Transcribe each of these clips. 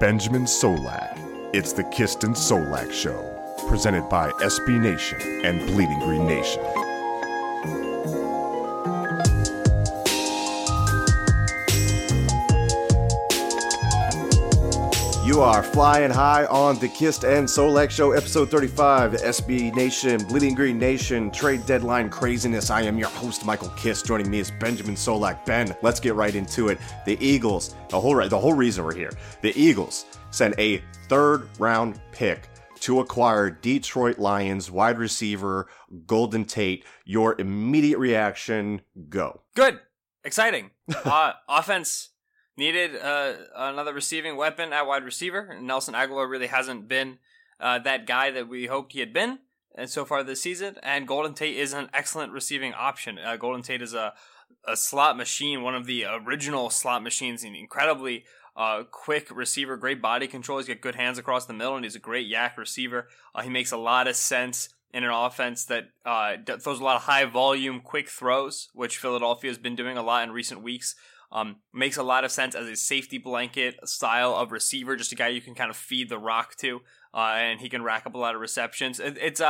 Benjamin Solak. It's the Kist and Solak Show, presented by SB Nation and Bleeding Green Nation. You are flying high on the Kist and Solak Show, episode 35, SB Nation, Bleeding Green Nation, trade deadline craziness. I am your host, Michael Kist. Joining me is Benjamin Solak. Ben, let's get right into it. The Eagles, the whole reason we're here, the Eagles sent a third-round pick to acquire Detroit Lions wide receiver Golden Tate. Your immediate reaction, go. Good. Exciting. Offense. Needed another receiving weapon at wide receiver. Nelson Agholor really hasn't been that guy that we hoped he had been and so far this season. And Golden Tate is an excellent receiving option. Golden Tate is a slot machine, one of the original slot machines, an incredibly quick receiver, great body control. He's got good hands across the middle, and he's a great yak receiver. He makes a lot of sense in an offense that throws a lot of high-volume, quick throws, which Philadelphia has been doing a lot in recent weeks. Makes a lot of sense as a safety blanket style of receiver, just a guy you can kind of feed the rock to, and he can rack up a lot of receptions. It's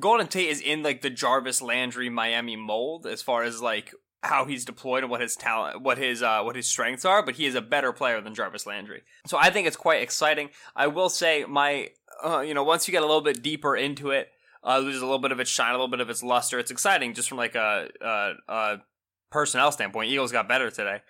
Golden Tate is in like the Jarvis Landry Miami mold as far as like how he's deployed and what his talent, what his strengths are, but he is a better player than Jarvis Landry. So I think it's quite exciting. I will say my, once you get a little bit deeper into it, loses a little bit of its shine, a little bit of its luster. It's exciting just from like a personnel standpoint. Eagles got better today,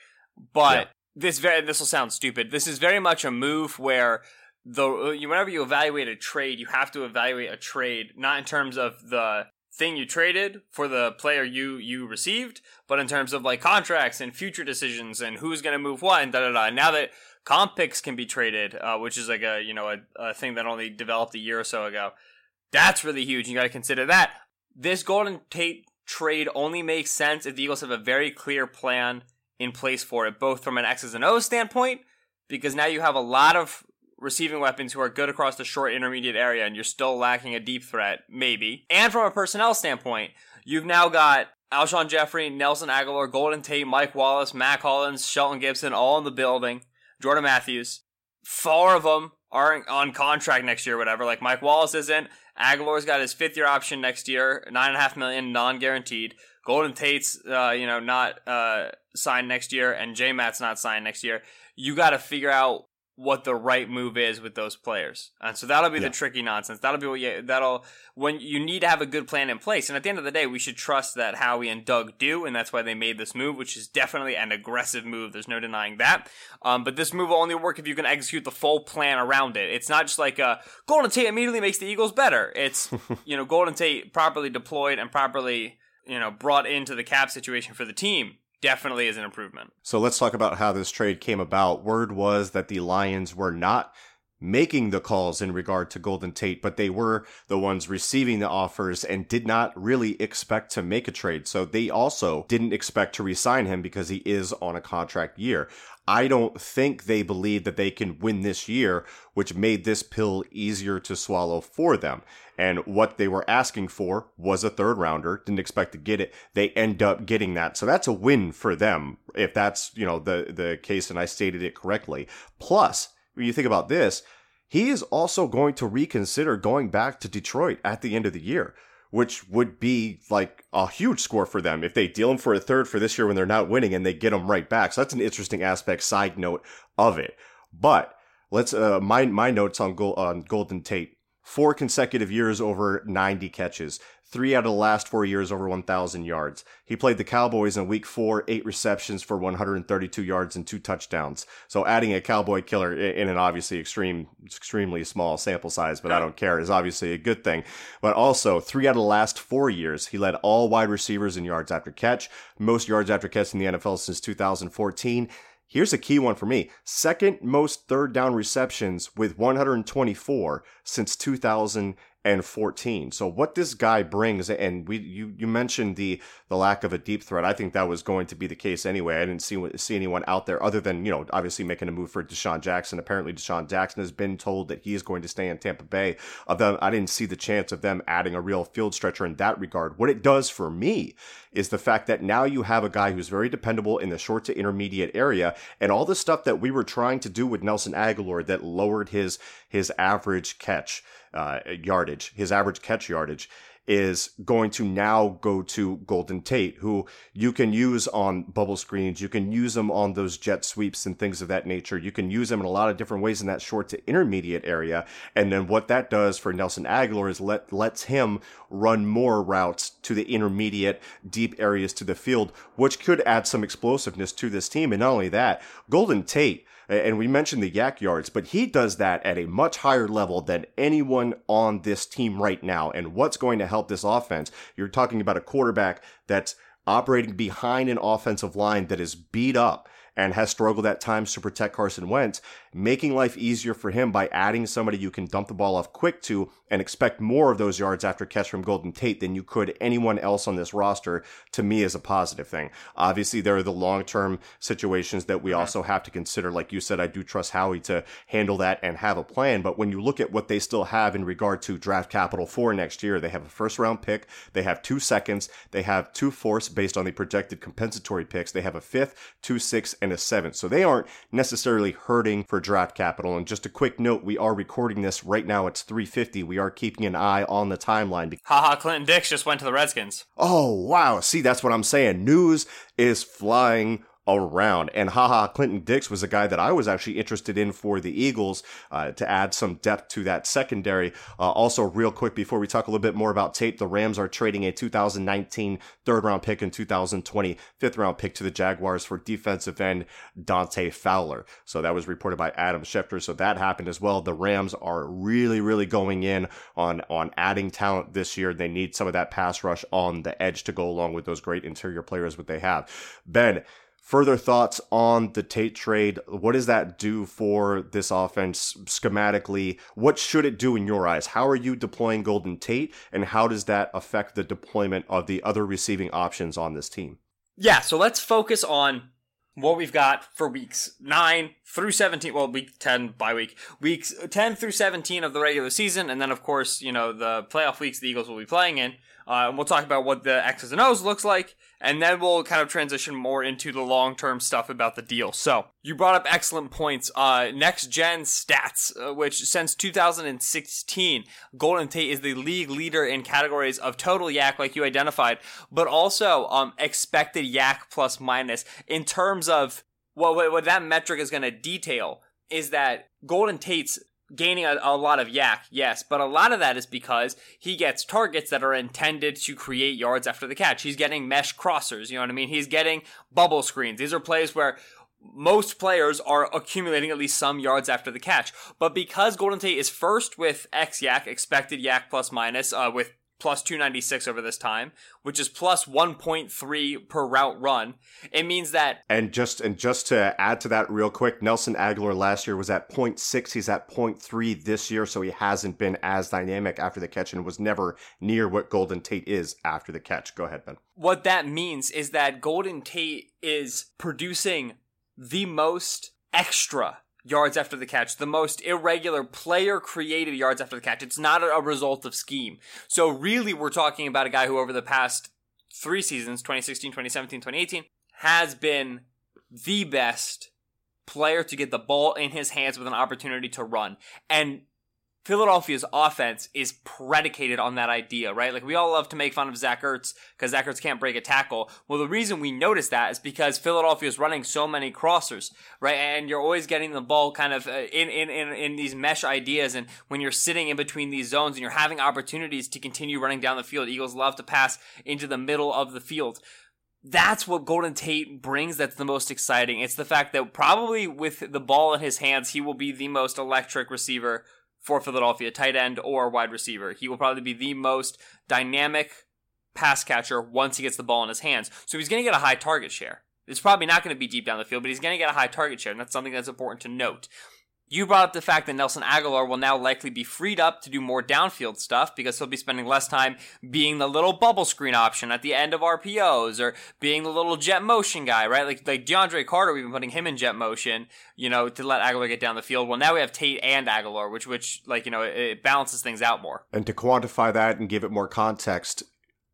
but yeah. This will sound stupid. This is very much a move where whenever you evaluate a trade, you have to evaluate a trade not in terms of the thing you traded for the player you received, but in terms of like contracts and future decisions and who's going to move what and da da da. Now that comp picks can be traded, which is like a thing that only developed a year or so ago, that's really huge. You got to consider that this Golden Tate trade only makes sense if the Eagles have a very clear plan in place for it, both from an X's and O's standpoint, because now you have a lot of receiving weapons who are good across the short intermediate area, and you're still lacking a deep threat, maybe. And from a personnel standpoint, you've now got Alshon Jeffery, Nelson Agholor, Golden Tate, Mike Wallace, Mac Hollins, Shelton Gibson, all in the building, Jordan Matthews. 4 of them aren't on contract next year or whatever. Like Mike Wallace isn't. Aguilar's got his 5th-year option next year, $9.5 million non-guaranteed. Golden Tate's, not signed next year, and J-Matt's not signed next year. You got to figure out what the right move is with those players, and so that'll be the tricky nonsense. That'll be when you need to have a good plan in place. And at the end of the day, we should trust that Howie and Doug do, and that's why they made this move, which is definitely an aggressive move. There's no denying that. But this move will only work if you can execute the full plan around it. It's not just like Golden Tate immediately makes the Eagles better. It's Golden Tate properly deployed and properly brought into the cap situation for the team. Definitely is an improvement. So let's talk about how this trade came about. Word was that the Lions were not making the calls in regard to Golden Tate, but they were the ones receiving the offers and did not really expect to make a trade. So they also didn't expect to re-sign him because he is on a contract year. I don't think they believe that they can win this year, which made this pill easier to swallow for them. And what they were asking for was a third rounder, didn't expect to get it. They end up getting that. So that's a win for them, if that's, the case and I stated it correctly. Plus, when you think about this, he is also going to reconsider going back to Detroit at the end of the year, which would be like a huge score for them if they deal him for a third for this year when they're not winning and they get him right back. So that's an interesting aspect, side note of it. But let's my notes on Golden Tate: 4 consecutive years over 90 catches, 3 out of the last 4 years over 1,000 yards. He played the Cowboys in Week 4, 8 receptions for 132 yards and 2 touchdowns. So adding a Cowboy killer in an obviously extremely small sample size, but I don't care, is obviously a good thing. But also, 3 out of the last 4 years, he led all wide receivers in yards after catch, most yards after catch in the NFL since 2014. Here's a key one for me. Second most third down receptions with 124 since 2014. So what this guy brings, and you mentioned the lack of a deep threat. I think that was going to be the case anyway. I didn't see anyone out there other than, obviously making a move for DeSean Jackson. Apparently DeSean Jackson has been told that he is going to stay in Tampa Bay. I didn't see the chance of them adding a real field stretcher in that regard. What it does for me is the fact that now you have a guy who's very dependable in the short to intermediate area, and all the stuff that we were trying to do with Nelson Agholor that lowered his average catch. Yardage, his average catch yardage is going to now go to Golden Tate, who you can use on bubble screens. You can use him on those jet sweeps and things of that nature. You can use him in a lot of different ways in that short to intermediate area. And then what that does for Nelson Agholor is lets him run more routes to the intermediate deep areas to the field, which could add some explosiveness to this team. And not only that, Golden Tate, and we mentioned the yak yards, but he does that at a much higher level than anyone on this team right now. And what's going to help this offense? You're talking about a quarterback that's operating behind an offensive line that is beat up and has struggled at times to protect Carson Wentz, making life easier for him by adding somebody you can dump the ball off quick to and expect more of those yards after catch from Golden Tate than you could anyone else on this roster, to me, is a positive thing. Obviously, there are the long-term situations that we also have to consider. Like you said, I do trust Howie to handle that and have a plan, but when you look at what they still have in regard to draft capital for next year, they have a first-round pick, they have 2 seconds, they have 2 fourths based on the projected compensatory picks, they have a fifth, 2 sixths, and a seventh. So they aren't necessarily hurting for draft capital. And just a quick note, we are recording this right now. It's 3:50. We are keeping an eye on the timeline. Ha Ha Clinton-Dix just went to the Redskins. Oh, wow. See, that's what I'm saying. News is flying around. And Ha Ha Clinton-Dix was a guy that I was actually interested in for the Eagles to add some depth to that secondary. Also, real quick, before we talk a little bit more about Tate, the Rams are trading a 2019 third-round pick and 2020 fifth-round pick to the Jaguars for defensive end Dante Fowler. So that was reported by Adam Schefter. So that happened as well. The Rams are really, really going in on adding talent this year. They need some of that pass rush on the edge to go along with those great interior players what they have. Ben, further thoughts on the Tate trade? What does that do for this offense schematically? What should it do in your eyes? How are you deploying Golden Tate, and how does that affect the deployment of the other receiving options on this team? Yeah, so let's focus on what we've got for weeks 9 through 17, well, week 10 bye week, weeks 10 through 17 of the regular season, and then, of course, the playoff weeks the Eagles will be playing in. And we'll talk about what the X's and O's looks like, and then we'll kind of transition more into the long-term stuff about the deal. So, you brought up excellent points. Next-gen stats, which since 2016, Golden Tate is the league leader in categories of total yak, like you identified, but also expected yak plus minus. In terms of what that metric is going to detail is that Golden Tate's gaining a lot of yak, yes, but a lot of that is because he gets targets that are intended to create yards after the catch. He's getting mesh crossers, you know what I mean? He's getting bubble screens. These are plays where most players are accumulating at least some yards after the catch. But because Golden Tate is first with X-Yak, expected yak plus minus, with plus 296 over this time, which is plus 1.3 per route run. It means that... And just to add to that real quick, Nelson Agholor last year was at 0.6. He's at 0.3 this year, so he hasn't been as dynamic after the catch and was never near what Golden Tate is after the catch. Go ahead, Ben. What that means is that Golden Tate is producing the most extra yards after the catch, the most irregular player-created yards after the catch. It's not a result of scheme. So really, we're talking about a guy who over the past 3 seasons, 2016, 2017, 2018, has been the best player to get the ball in his hands with an opportunity to run. And Philadelphia's offense is predicated on that idea, right? Like, we all love to make fun of Zach Ertz because Zach Ertz can't break a tackle. Well, the reason we notice that is because Philadelphia is running so many crossers, right? And you're always getting the ball kind of in these mesh ideas. And when you're sitting in between these zones and you're having opportunities to continue running down the field, Eagles love to pass into the middle of the field. That's what Golden Tate brings that's the most exciting. It's the fact that probably with the ball in his hands, he will be the most electric receiver for Philadelphia, tight end or wide receiver. He will probably be the most dynamic pass catcher once he gets the ball in his hands. So he's going to get a high target share, It's probably not going to be deep down the field, but he's going to get a high target share, and that's something that's important to note. You brought up the fact that Nelson Agholor will now likely be freed up to do more downfield stuff because he'll be spending less time being the little bubble screen option at the end of RPOs or being the little jet motion guy, right? Like DeAndre Carter, we've been putting him in jet motion, you know, to let Agholor get down the field. Well, now we have Tate and Agholor, which balances things out more. And to quantify that and give it more context,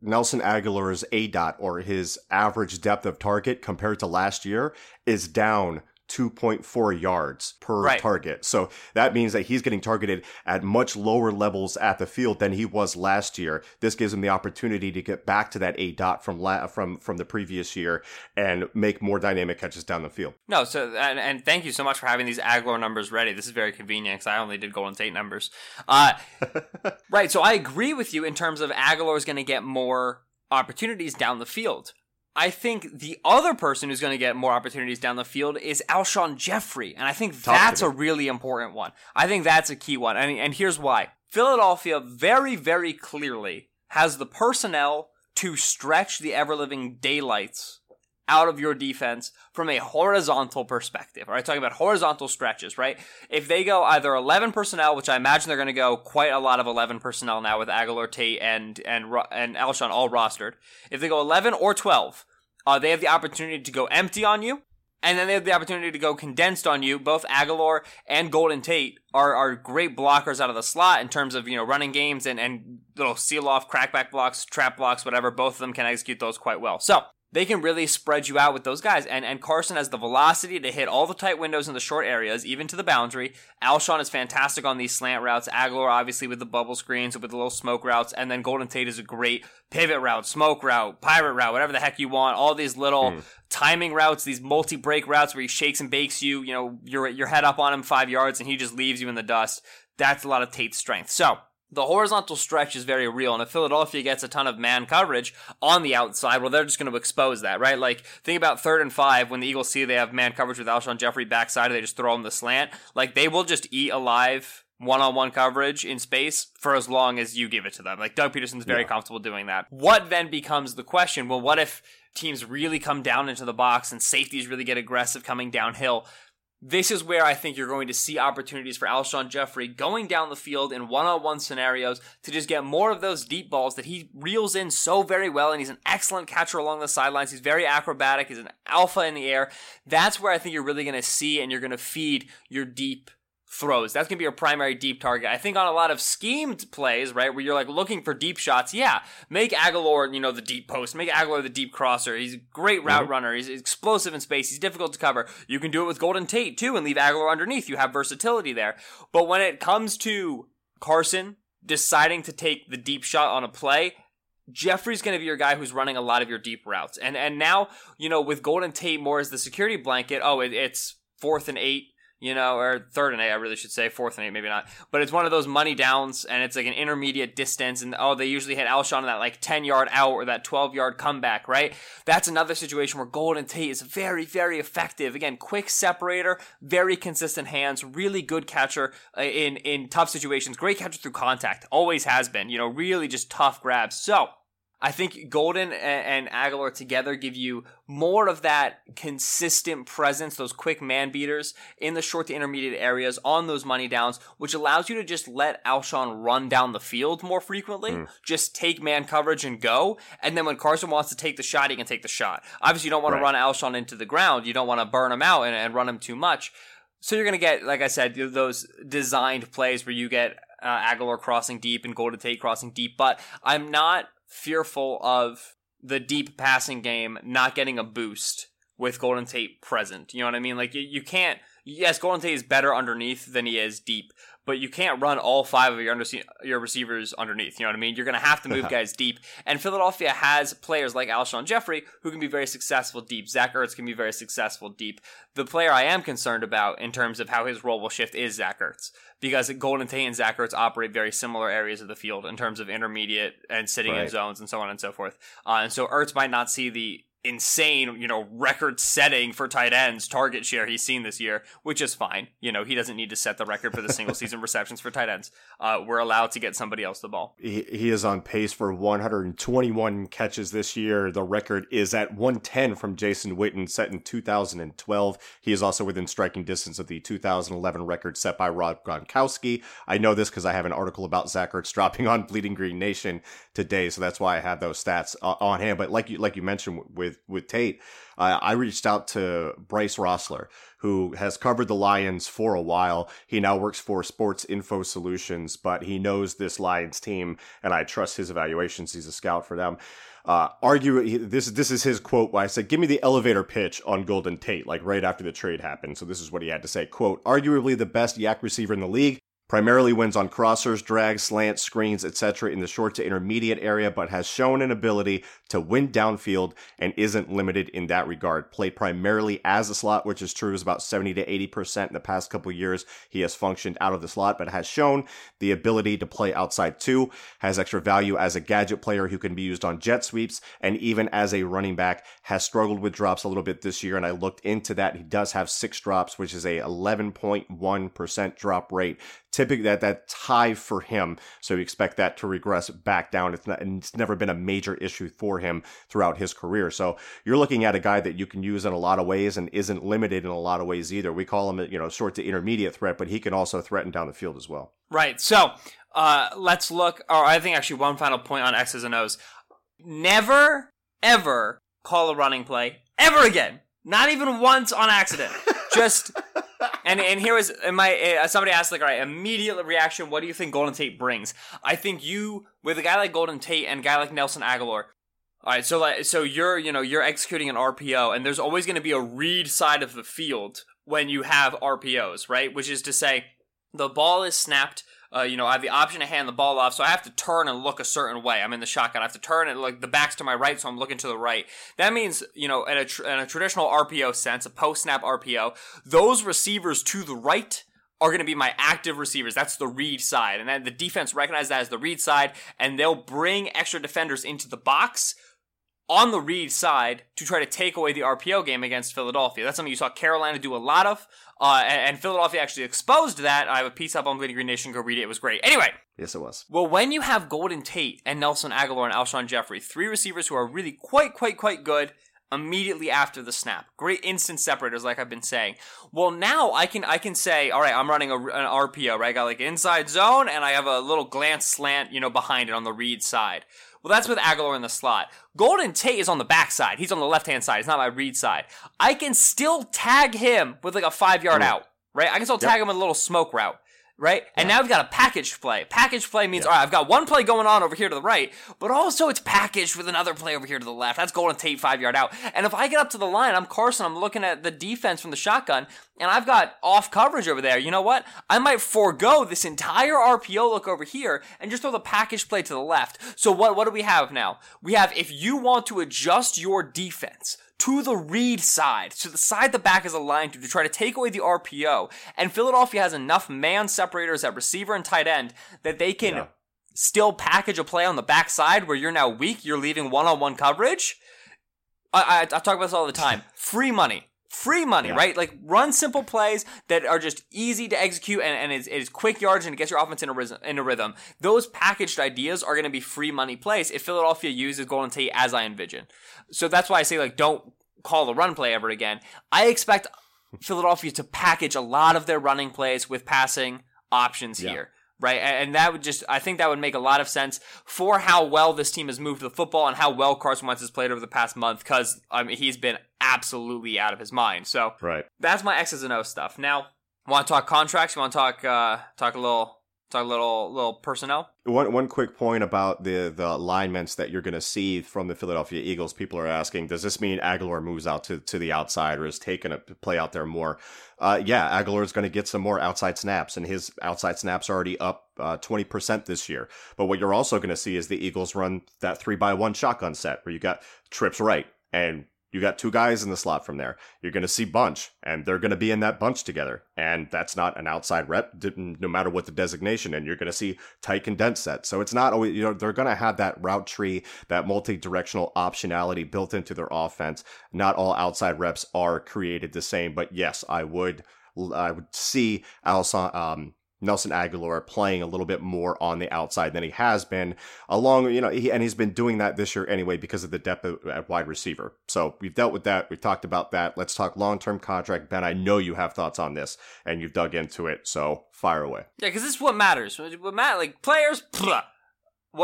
Nelson Agholor's ADOT, or his average depth of target compared to last year, is down 2.4 yards per target. So that means that he's getting targeted at much lower levels at the field than he was last year. This gives him the opportunity to get back to that ADOT from the previous year and make more dynamic catches down the field. No, so and thank you so much for having these Agholor numbers ready. This is very convenient because I only did Golden Tate numbers. Right, so I agree with you in terms of Agholor is going to get more opportunities down the field. I think the other person who's going to get more opportunities down the field is Alshon Jeffery, and I think that's a really important one. I think that's a key one, and here's why. Philadelphia very, very clearly has the personnel to stretch the ever-living daylights out of your defense from a horizontal perspective. All right, talking about horizontal stretches, right? If they go either 11 personnel, which I imagine they're going to go quite a lot of 11 personnel now with Agholor, Tate, and Alshon all rostered. If they go 11 or 12, they have the opportunity to go empty on you, and then they have the opportunity to go condensed on you. Both Agholor and Golden Tate are great blockers out of the slot in terms of, you know, running games and little seal-off, crackback blocks, trap blocks, whatever. Both of them can execute those quite well. So they can really spread you out with those guys. And Carson has the velocity to hit all the tight windows in the short areas, even to the boundary. Alshon is fantastic on these slant routes. Agholor, obviously, with the bubble screens, with the little smoke routes. And then Golden Tate is a great pivot route, smoke route, pirate route, whatever the heck you want. All these little timing routes, these multi-break routes where he shakes and bakes you. You know, your head up on him 5 yards and he just leaves you in the dust. That's a lot of Tate's strength. So the horizontal stretch is very real, and if Philadelphia gets a ton of man coverage on the outside, well, they're just going to expose that, right? Like, think about 3rd and 5, when the Eagles see they have man coverage with Alshon Jeffery backside, they just throw him the slant. Like, they will just eat alive one-on-one coverage in space for as long as you give it to them. Like, Doug Peterson's very comfortable doing that. What then becomes the question? Well, what if teams really come down into the box and safeties really get aggressive coming downhill? This is where I think you're going to see opportunities for Alshon Jeffery going down the field in one-on-one scenarios to just get more of those deep balls that he reels in so very well, and he's an excellent catcher along the sidelines. He's very acrobatic. He's an alpha in the air. That's where I think you're really going to see and you're going to feed your deep throws. That's going to be your primary deep target. I think on a lot of schemed plays, right, where you're like looking for deep shots, make Agholor, you know, the deep post, make Agholor the deep crosser. He's a great route runner. He's explosive in space. He's difficult to cover. You can do it with Golden Tate too and leave Agholor underneath. You have versatility there. But when it comes to Carson deciding to take the deep shot on a play, Jeffrey's going to be your guy who's running a lot of your deep routes. And now, you know, with Golden Tate more as the security blanket, it's 4th and 8. You know, or 3rd and 8, I really should say. 4th and 8, maybe not. But it's one of those money downs, and it's like an intermediate distance, and they usually hit Alshon on that like 10-yard out or that 12-yard comeback, right? That's another situation where Golden Tate is very, very effective. Again, quick separator, very consistent hands, really good catcher in tough situations. Great catcher through contact, always has been. You know, really just tough grabs. So I think Golden and Agholor together give you more of that consistent presence, those quick man beaters in the short to intermediate areas on those money downs, which allows you to just let Alshon run down the field more frequently, just take man coverage and go. And then when Carson wants to take the shot, he can take the shot. Obviously, you don't want to run Alshon into the ground. You don't want to burn him out and run him too much. So you're going to get, like I said, those designed plays where you get Agholor crossing deep and Golden Tate crossing deep. But I'm not fearful of the deep passing game not getting a boost with Golden Tate present. You know what I mean? Like, you can't. Yes, Golden Tate is better underneath than he is deep, but you can't run all 5 of your receivers underneath. You know what I mean? You're going to have to move guys deep. And Philadelphia has players like Alshon Jeffery who can be very successful deep. Zach Ertz can be very successful deep. The player I am concerned about in terms of how his role will shift is Zach Ertz, because Golden Tate and Zach Ertz operate very similar areas of the field in terms of intermediate and sitting in zones and so on and so forth. And so Ertz might not see the insane, you know, record setting for tight ends target share he's seen this year, which is fine. You know, he doesn't need to set the record for the single season receptions for tight ends. We're allowed to get somebody else the ball. He is on pace for 121 catches this year. The record is at 110 from Jason Witten, set in 2012. He is also within striking distance of the 2011 record set by Rob Gronkowski. I know this because I have an article about Zach Ertz dropping on Bleeding Green Nation today, so that's why I have those stats on hand. But like you mentioned with Tate, I reached out to Bryce Rossler, who has covered the Lions for a while. He now works for Sports Info Solutions, but he knows this Lions team, and I trust his evaluations. He's a scout for them. This is his quote. Why I said, "Give me the elevator pitch on Golden Tate," like right after the trade happened. So this is what he had to say: "Quote, arguably the best yak receiver in the league. Primarily wins on crossers, drags, slants, screens, etc. in the short to intermediate area, but has shown an ability to win downfield and isn't limited in that regard. Played primarily as a slot, which is true, is about 70 to 80% in the past couple years. He has functioned out of the slot, but has shown the ability to play outside too. Has extra value as a gadget player who can be used on jet sweeps, and even as a running back. Has struggled with drops a little bit this year, and I looked into that. He does have 6 drops, which is a 11.1% drop rate. Typically, that's high for him, so we expect that to regress back down. It's never been a major issue for him throughout his career. So you're looking at a guy that you can use in a lot of ways and isn't limited in a lot of ways either. We call him, short to intermediate threat, but he can also threaten down the field as well. Right. So let's look. Or I think actually one final point on X's and O's. Never, ever call a running play ever again. Not even once on accident. Just. And here was somebody asked, like, all right, immediate reaction, what do you think Golden Tate brings? I think you, with a guy like Golden Tate and a guy like Nelson Agholor, all right, so you're executing an RPO, and there's always going to be a read side of the field when you have RPOs, right? Which is to say, the ball is snapped, I have the option to hand the ball off, so I have to turn and look a certain way. I'm in the shotgun. I have to turn and look, the back's to my right, so I'm looking to the right. That means, in a traditional RPO sense, a post-snap RPO, those receivers to the right are going to be my active receivers. That's the read side. And then the defense recognizes that as the read side, and they'll bring extra defenders into the box on the read side to try to take away the RPO game against Philadelphia. That's something you saw Carolina do a lot of, and Philadelphia actually exposed that. I have a piece up on Bleeding Green Nation. Go read it. It was great. Anyway. Yes, it was. Well, when you have Golden Tate and Nelson Agholor and Alshon Jeffery, 3 receivers who are really quite good immediately after the snap. Great instant separators, like I've been saying. Well, now I can say, all right, I'm running an RPO, right? I got like inside zone, and I have a little glance slant, behind it on the read side. Well, that's with Agholor in the slot. Golden Tate is on the backside. He's on the left-hand side. It's not my read side. I can still tag him with like a 5-yard out, right? I can still tag him with a little smoke route, right? Yeah. And now we've got a package play. Package play means, all right, I've got one play going on over here to the right, but also it's packaged with another play over here to the left. That's Golden Tate 5-yard out. And if I get up to the line, I'm Carson, I'm looking at the defense from the shotgun, and I've got off coverage over there. You know what? I might forego this entire RPO look over here and just throw the package play to the left. So what do we have now? We have, if you want to adjust your defense to the read side, to the side the back is aligned to try to take away the RPO, and Philadelphia has enough man separators at receiver and tight end that they can still package a play on the backside where you're now weak, you're leaving one-on-one coverage. I talk about this all the time. Free money. Free money, right? Like, run simple plays that are just easy to execute and is quick yards and it gets your offense in a rhythm. Those packaged ideas are going to be free money plays if Philadelphia uses Golden Tate as I envision. So that's why I say, like, don't call the run play ever again. I expect Philadelphia to package a lot of their running plays with passing options here. Right, and that would just, I think that would make a lot of sense for how well this team has moved the football and how well Carson Wentz has played over the past month, because he's been absolutely out of his mind. So that's my X's and O's stuff. Now, want to talk contracts? You want to talk a little personnel? One quick point about the alignments that you're going to see from the Philadelphia Eagles. People are asking, does this mean Agholor moves out to the outside or is taking a play out there more? Agholor is going to get some more outside snaps, and his outside snaps are already up 20% this year. But what you're also going to see is the Eagles run that 3-by-1 shotgun set where you got trips right and You got two guys in the slot from there. You're going to see bunch, and they're going to be in that bunch together. And that's not an outside rep, no matter what the designation. And you're going to see tight condensed sets. So it's not always, they're going to have that route tree, that multi-directional optionality built into their offense. Not all outside reps are created the same. But yes, I would see Nelson Agholor playing a little bit more on the outside than he has been along, he's been doing that this year anyway because of the depth at wide receiver. So we've dealt with that. We've talked about that. Let's talk long-term contract. Ben, I know you have thoughts on this and you've dug into it. So fire away. Yeah, because this is what matters. What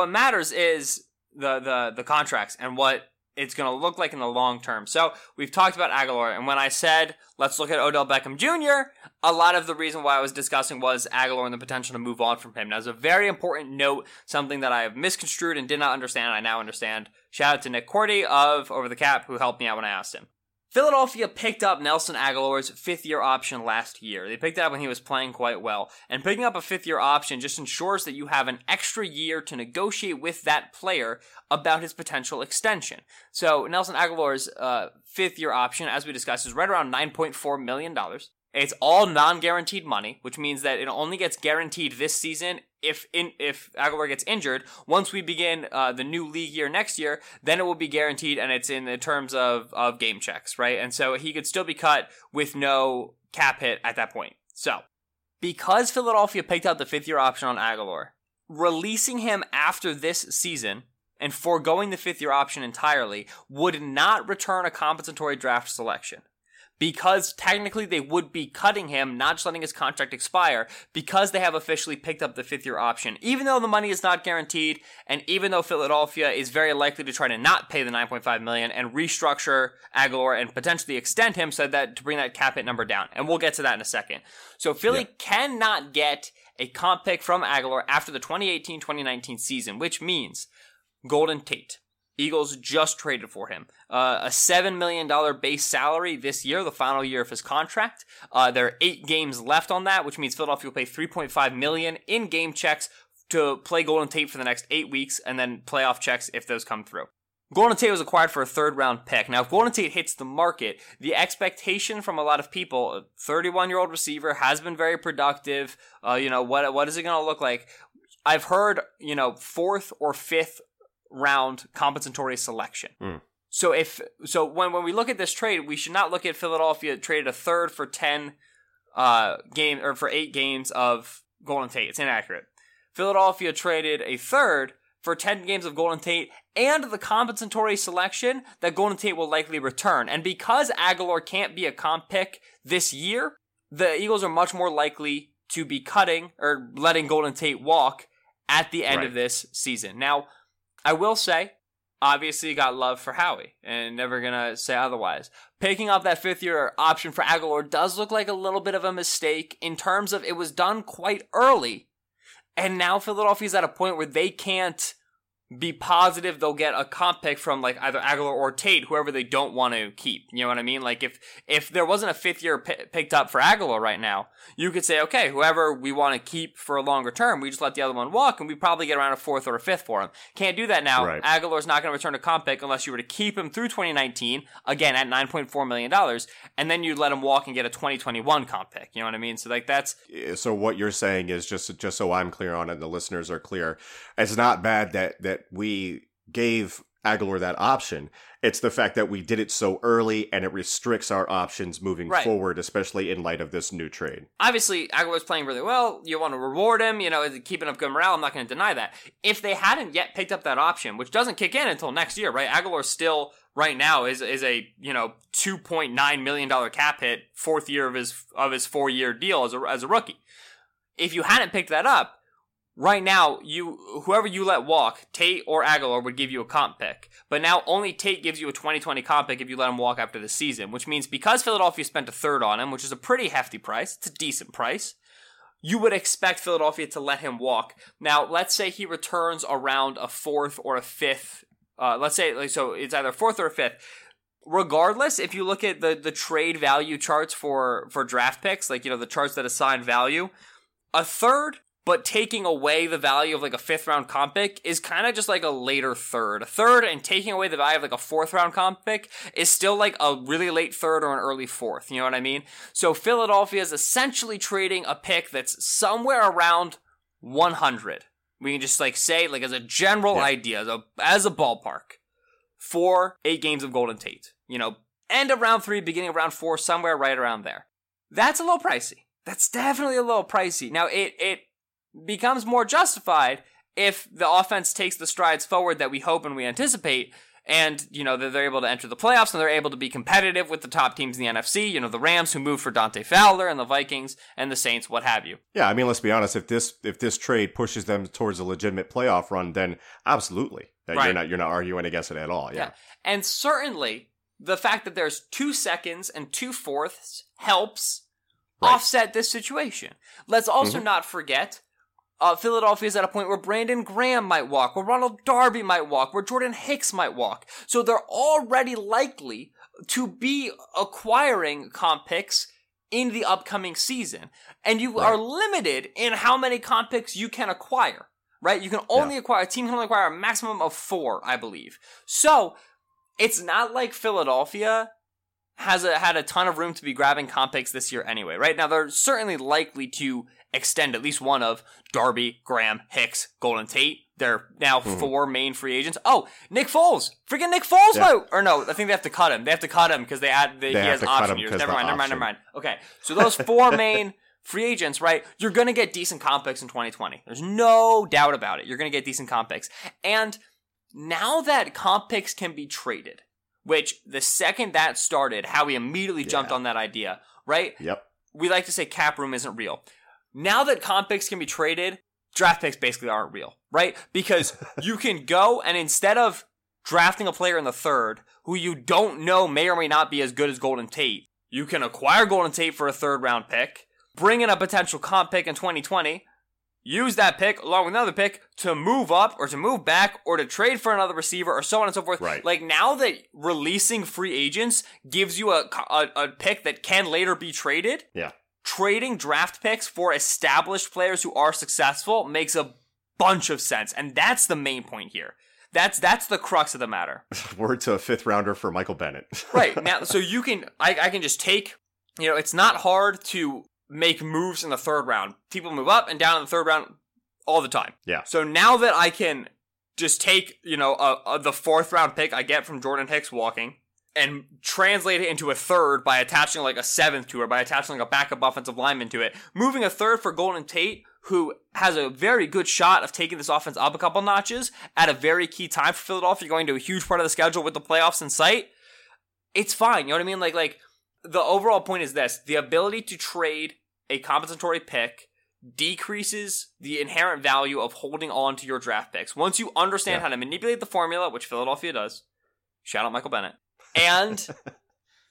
matters is the contracts and what it's going to look like in the long term. So we've talked about Agholor, and when I said, let's look at Odell Beckham Jr., a lot of the reason why I was discussing was Agholor and the potential to move on from him. Now, it's a very important note, something that I have misconstrued and did not understand, and I now understand. Shout out to Nick Cordy of Over the Cap, who helped me out when I asked him. Philadelphia picked up Nelson Agholor's fifth-year option last year. They picked it up when he was playing quite well. And picking up a fifth-year option just ensures that you have an extra year to negotiate with that player about his potential extension. So Nelson Agholor's fifth-year option, as we discussed, is right around $9.4 million. It's all non-guaranteed money, which means that it only gets guaranteed this season. If Agholor gets injured, once we begin the new league year next year, then it will be guaranteed, and it's in the terms of game checks, right? And so he could still be cut with no cap hit at that point. So because Philadelphia picked up the fifth-year option on Agholor, releasing him after this season and foregoing the fifth-year option entirely would not return a compensatory draft selection. Because technically they would be cutting him, not just letting his contract expire, because they have officially picked up the fifth-year option. Even though the money is not guaranteed, and even though Philadelphia is very likely to try to not pay the $9.5 million and restructure Agholor and potentially extend him so that to bring that cap hit number down. And we'll get to that in a second. So Philly cannot get a comp pick from Agholor after the 2018-2019 season, which means Golden Tate. Eagles just traded for him. A $7 million base salary this year, the final year of his contract. There are 8 games left on that, which means Philadelphia will pay $3.5 million in game checks to play Golden Tate for the next 8 weeks, and then playoff checks if those come through. Golden Tate was acquired for a third-round pick. Now, if Golden Tate hits the market, the expectation from a lot of people, a 31-year-old receiver has been very productive. What is it going to look like? I've heard, 4th or 5th round compensatory selection. So when we look at this trade, we should not look at Philadelphia traded a third for 8 games of Golden Tate. It's inaccurate. Philadelphia traded a third for 10 games of Golden Tate and the compensatory selection that Golden Tate will likely return. And because Agholor can't be a comp pick this year, the Eagles are much more likely to be cutting or letting Golden Tate walk at the end of this season. Now, I will say, obviously got love for Howie, and never gonna say otherwise. Picking up that fifth-year option for Agholor does look like a little bit of a mistake in terms of it was done quite early, and now Philadelphia's at a point where they can't be positive they'll get a comp pick from like either Agholor or Tate, whoever they don't want to keep. You know what I mean? Like if there wasn't a fifth-year picked up for Agholor right now, you could say, okay, whoever we want to keep for a longer term, we just let the other one walk, and we probably get around a fourth or a fifth for him. Can't do that now. Right. Aguilar's not going to return a comp pick unless you were to keep him through 2019, again at $9.4 million, and then you'd let him walk and get a 2021 comp pick. You know what I mean? So like that's... So what you're saying is, just so I'm clear on it, and the listeners are clear, it's not bad that we gave Agholor that option. It's the fact that we did it so early, and it restricts our options moving forward, especially in light of this new trade. Obviously, Aguilar's playing really well. You want to reward him, keeping up good morale. I'm not going to deny that. If they hadn't yet picked up that option, which doesn't kick in until next year, right? Agholor still right now is a $2.9 million cap hit, fourth year of his 4-year deal as a rookie. If you hadn't picked that up, right now, whoever you let walk, Tate or Agholor, would give you a comp pick. But now only Tate gives you a 2020 comp pick if you let him walk after the season, which means because Philadelphia spent a third on him, which is a pretty hefty price, it's a decent price, you would expect Philadelphia to let him walk. Now, let's say he returns around a fourth or a fifth. So it's either a fourth or a fifth. Regardless, if you look at the trade value charts for draft picks, the charts that assign value, a third but taking away the value of like a fifth round comp pick is kind of just like a later third. A third and taking away the value of like a fourth round comp pick is still like a really late third or an early fourth. You know what I mean? So Philadelphia is essentially trading a pick that's somewhere around 100. We can just like say like as a general idea, as a ballpark, for 8 games of Golden Tate, you know, end of round 3, beginning of round 4, somewhere right around there. That's a little pricey. That's definitely a little pricey. Now it becomes more justified if the offense takes the strides forward that we hope and we anticipate, and, you know, they're able to enter the playoffs and they're able to be competitive with the top teams in the NFC, you know, the Rams who moved for Dante Fowler and the Vikings and the Saints, what have you. Yeah, I mean, let's be honest, if this trade pushes them towards a legitimate playoff run, then absolutely. Right. You're not arguing against it at all. Yeah. And certainly the fact that there's 2 seconds and 2 fourths helps offset this situation. Let's also not forget Philadelphia's at a point where Brandon Graham might walk, where Ronald Darby might walk, where Jordan Hicks might walk. So they're already likely to be acquiring comp picks in the upcoming season. And you are limited in how many comp picks you can acquire, right? You can only acquire, a team can only acquire a maximum of 4, I believe. So it's not like Philadelphia had a ton of room to be grabbing comp picks this year anyway, right? Now they're certainly likely to extend at least one of Darby, Graham, Hicks, Golden Tate. They're now 4 main free agents. Oh, Nick Foles. Freaking Nick Foles. Yeah. Or no, I think they have to cut him. They have to cut him because he has option years. Never mind. Okay, so those 4 main free agents, right? You're going to get decent comp picks in 2020. There's no doubt about it. You're going to get decent comp picks. And now that comp picks can be traded, which the second that started, how we immediately jumped on that idea, right? Yep. We like to say cap room isn't real. Now that comp picks can be traded, draft picks basically aren't real, right? Because you can go and instead of drafting a player in the third who you don't know may or may not be as good as Golden Tate, you can acquire Golden Tate for a third round pick, bring in a potential comp pick in 2020, use that pick along with another pick to move up or to move back or to trade for another receiver or so on and so forth. Right. Like now that releasing free agents gives you a pick that can later be traded. Yeah. Trading draft picks for established players who are successful makes a bunch of sense. And that's the main point here. That's the crux of the matter. Word to a 5th rounder for Michael Bennett. Right. Now, so you can, I can just take, you know, it's not hard to make moves in the 3rd round. People move up and down in the 3rd round all the time. Yeah. So now that I can just take, you know, the 4th round pick I get from Jordan Hicks walking and translate it into a 3rd by attaching like a 7th to it, by attaching like a backup offensive lineman to it. Moving a 3rd for Golden Tate, who has a very good shot of taking this offense up a couple notches at a very key time for Philadelphia, going to a huge part of the schedule with the playoffs in sight. It's fine. You know what I mean? Like the overall point is this. The ability to trade a compensatory pick decreases the inherent value of holding on to your draft picks. Once you understand how to manipulate the formula, which Philadelphia does, shout out Michael Bennett, and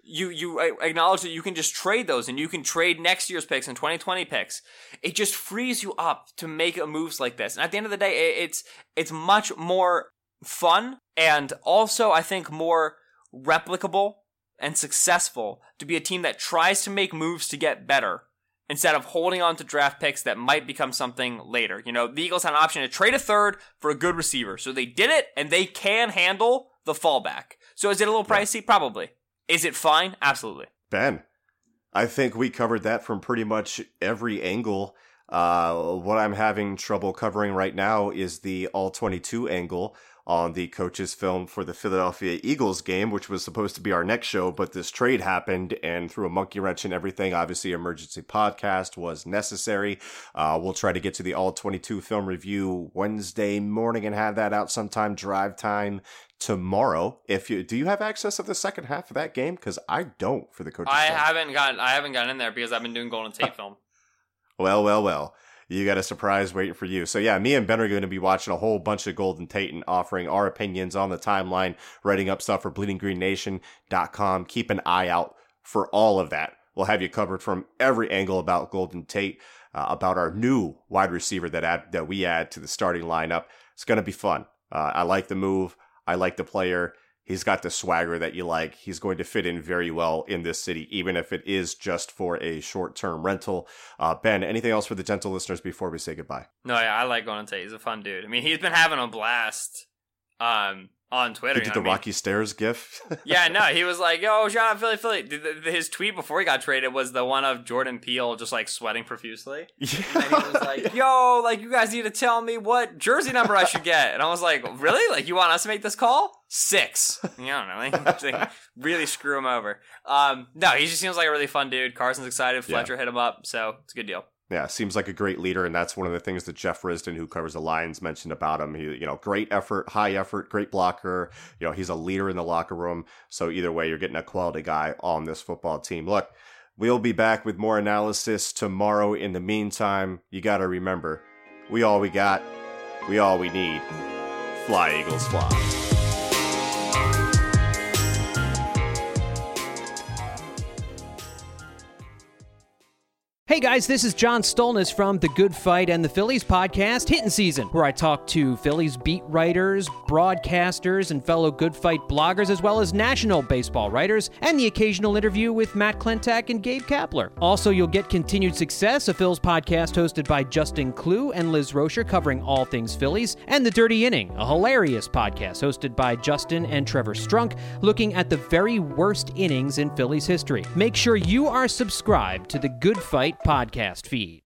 you acknowledge that you can just trade those and you can trade next year's picks and 2020 picks. It just frees you up to make moves like this. And at the end of the day, it's much more fun and also, I think, more replicable and successful to be a team that tries to make moves to get better instead of holding on to draft picks that might become something later. You know, the Eagles had an option to trade a 3rd for a good receiver. So they did it and they can handle the fallback. So is it a little pricey? Probably. Is it fine? Absolutely. Ben, I think we covered that from pretty much every angle. What I'm having trouble covering right now is the all 22 angle on the coaches film for the Philadelphia Eagles game, which was supposed to be our next show, but this trade happened and threw a monkey wrench in everything. Obviously, emergency podcast was necessary. We'll try to get to the all 22 film review Wednesday morning and have that out sometime drive time tomorrow. Do you have access of the second half of that game? Because I don't for the coaches. I haven't gotten in there because I've been doing Golden Tate film. Well. You got a surprise waiting for you. So yeah, me and Ben are going to be watching a whole bunch of Golden Tate and offering our opinions on the timeline, writing up stuff for bleedinggreennation.com. Keep an eye out for all of that. We'll have you covered from every angle about Golden Tate, about our new wide receiver that we add to the starting lineup. It's going to be fun. I like the move. I like the player. He's got the swagger that you like. He's going to fit in very well in this city, even if it is just for a short-term rental. Ben, anything else for the gentle listeners before we say goodbye? No, yeah, I like Golden Tate. He's a fun dude. I mean, he's been having a blast on Twitter. He did the Rocky Stairs gif. Yeah, no, he was like, yo, John, Philly. His tweet before he got traded was the one of Jordan Peele just, like, sweating profusely. Yeah. And he was like, yo, like, you guys need to tell me what jersey number I should get. And I was like, really? Like, you want us to make this call? 6. I don't know. Like, really screw him over. No, he just seems like a really fun dude. Carson's excited. Fletcher hit him up. So it's a good deal. Yeah, seems like a great leader, and that's one of the things that Jeff Risden, who covers the Lions, mentioned about him. He, great effort, high effort, great blocker. He's a leader in the locker room. So either way, you're getting a quality guy on this football team. Look, we'll be back with more analysis tomorrow. In the meantime, you got to remember, we all we got, we all we need. Fly, Eagles, fly. Hey guys, this is John Stolness from The Good Fight and the Phillies podcast, Hittin' Season, where I talk to Phillies beat writers, broadcasters, and fellow Good Fight bloggers, as well as national baseball writers, and the occasional interview with Matt Klentak and Gabe Kapler. Also, you'll get Continued Success, a Phil's podcast hosted by Justin Clue and Liz Rocher, covering all things Phillies, and The Dirty Inning, a hilarious podcast hosted by Justin and Trevor Strunk, looking at the very worst innings in Phillies history. Make sure you are subscribed to The Good Fight podcast feed.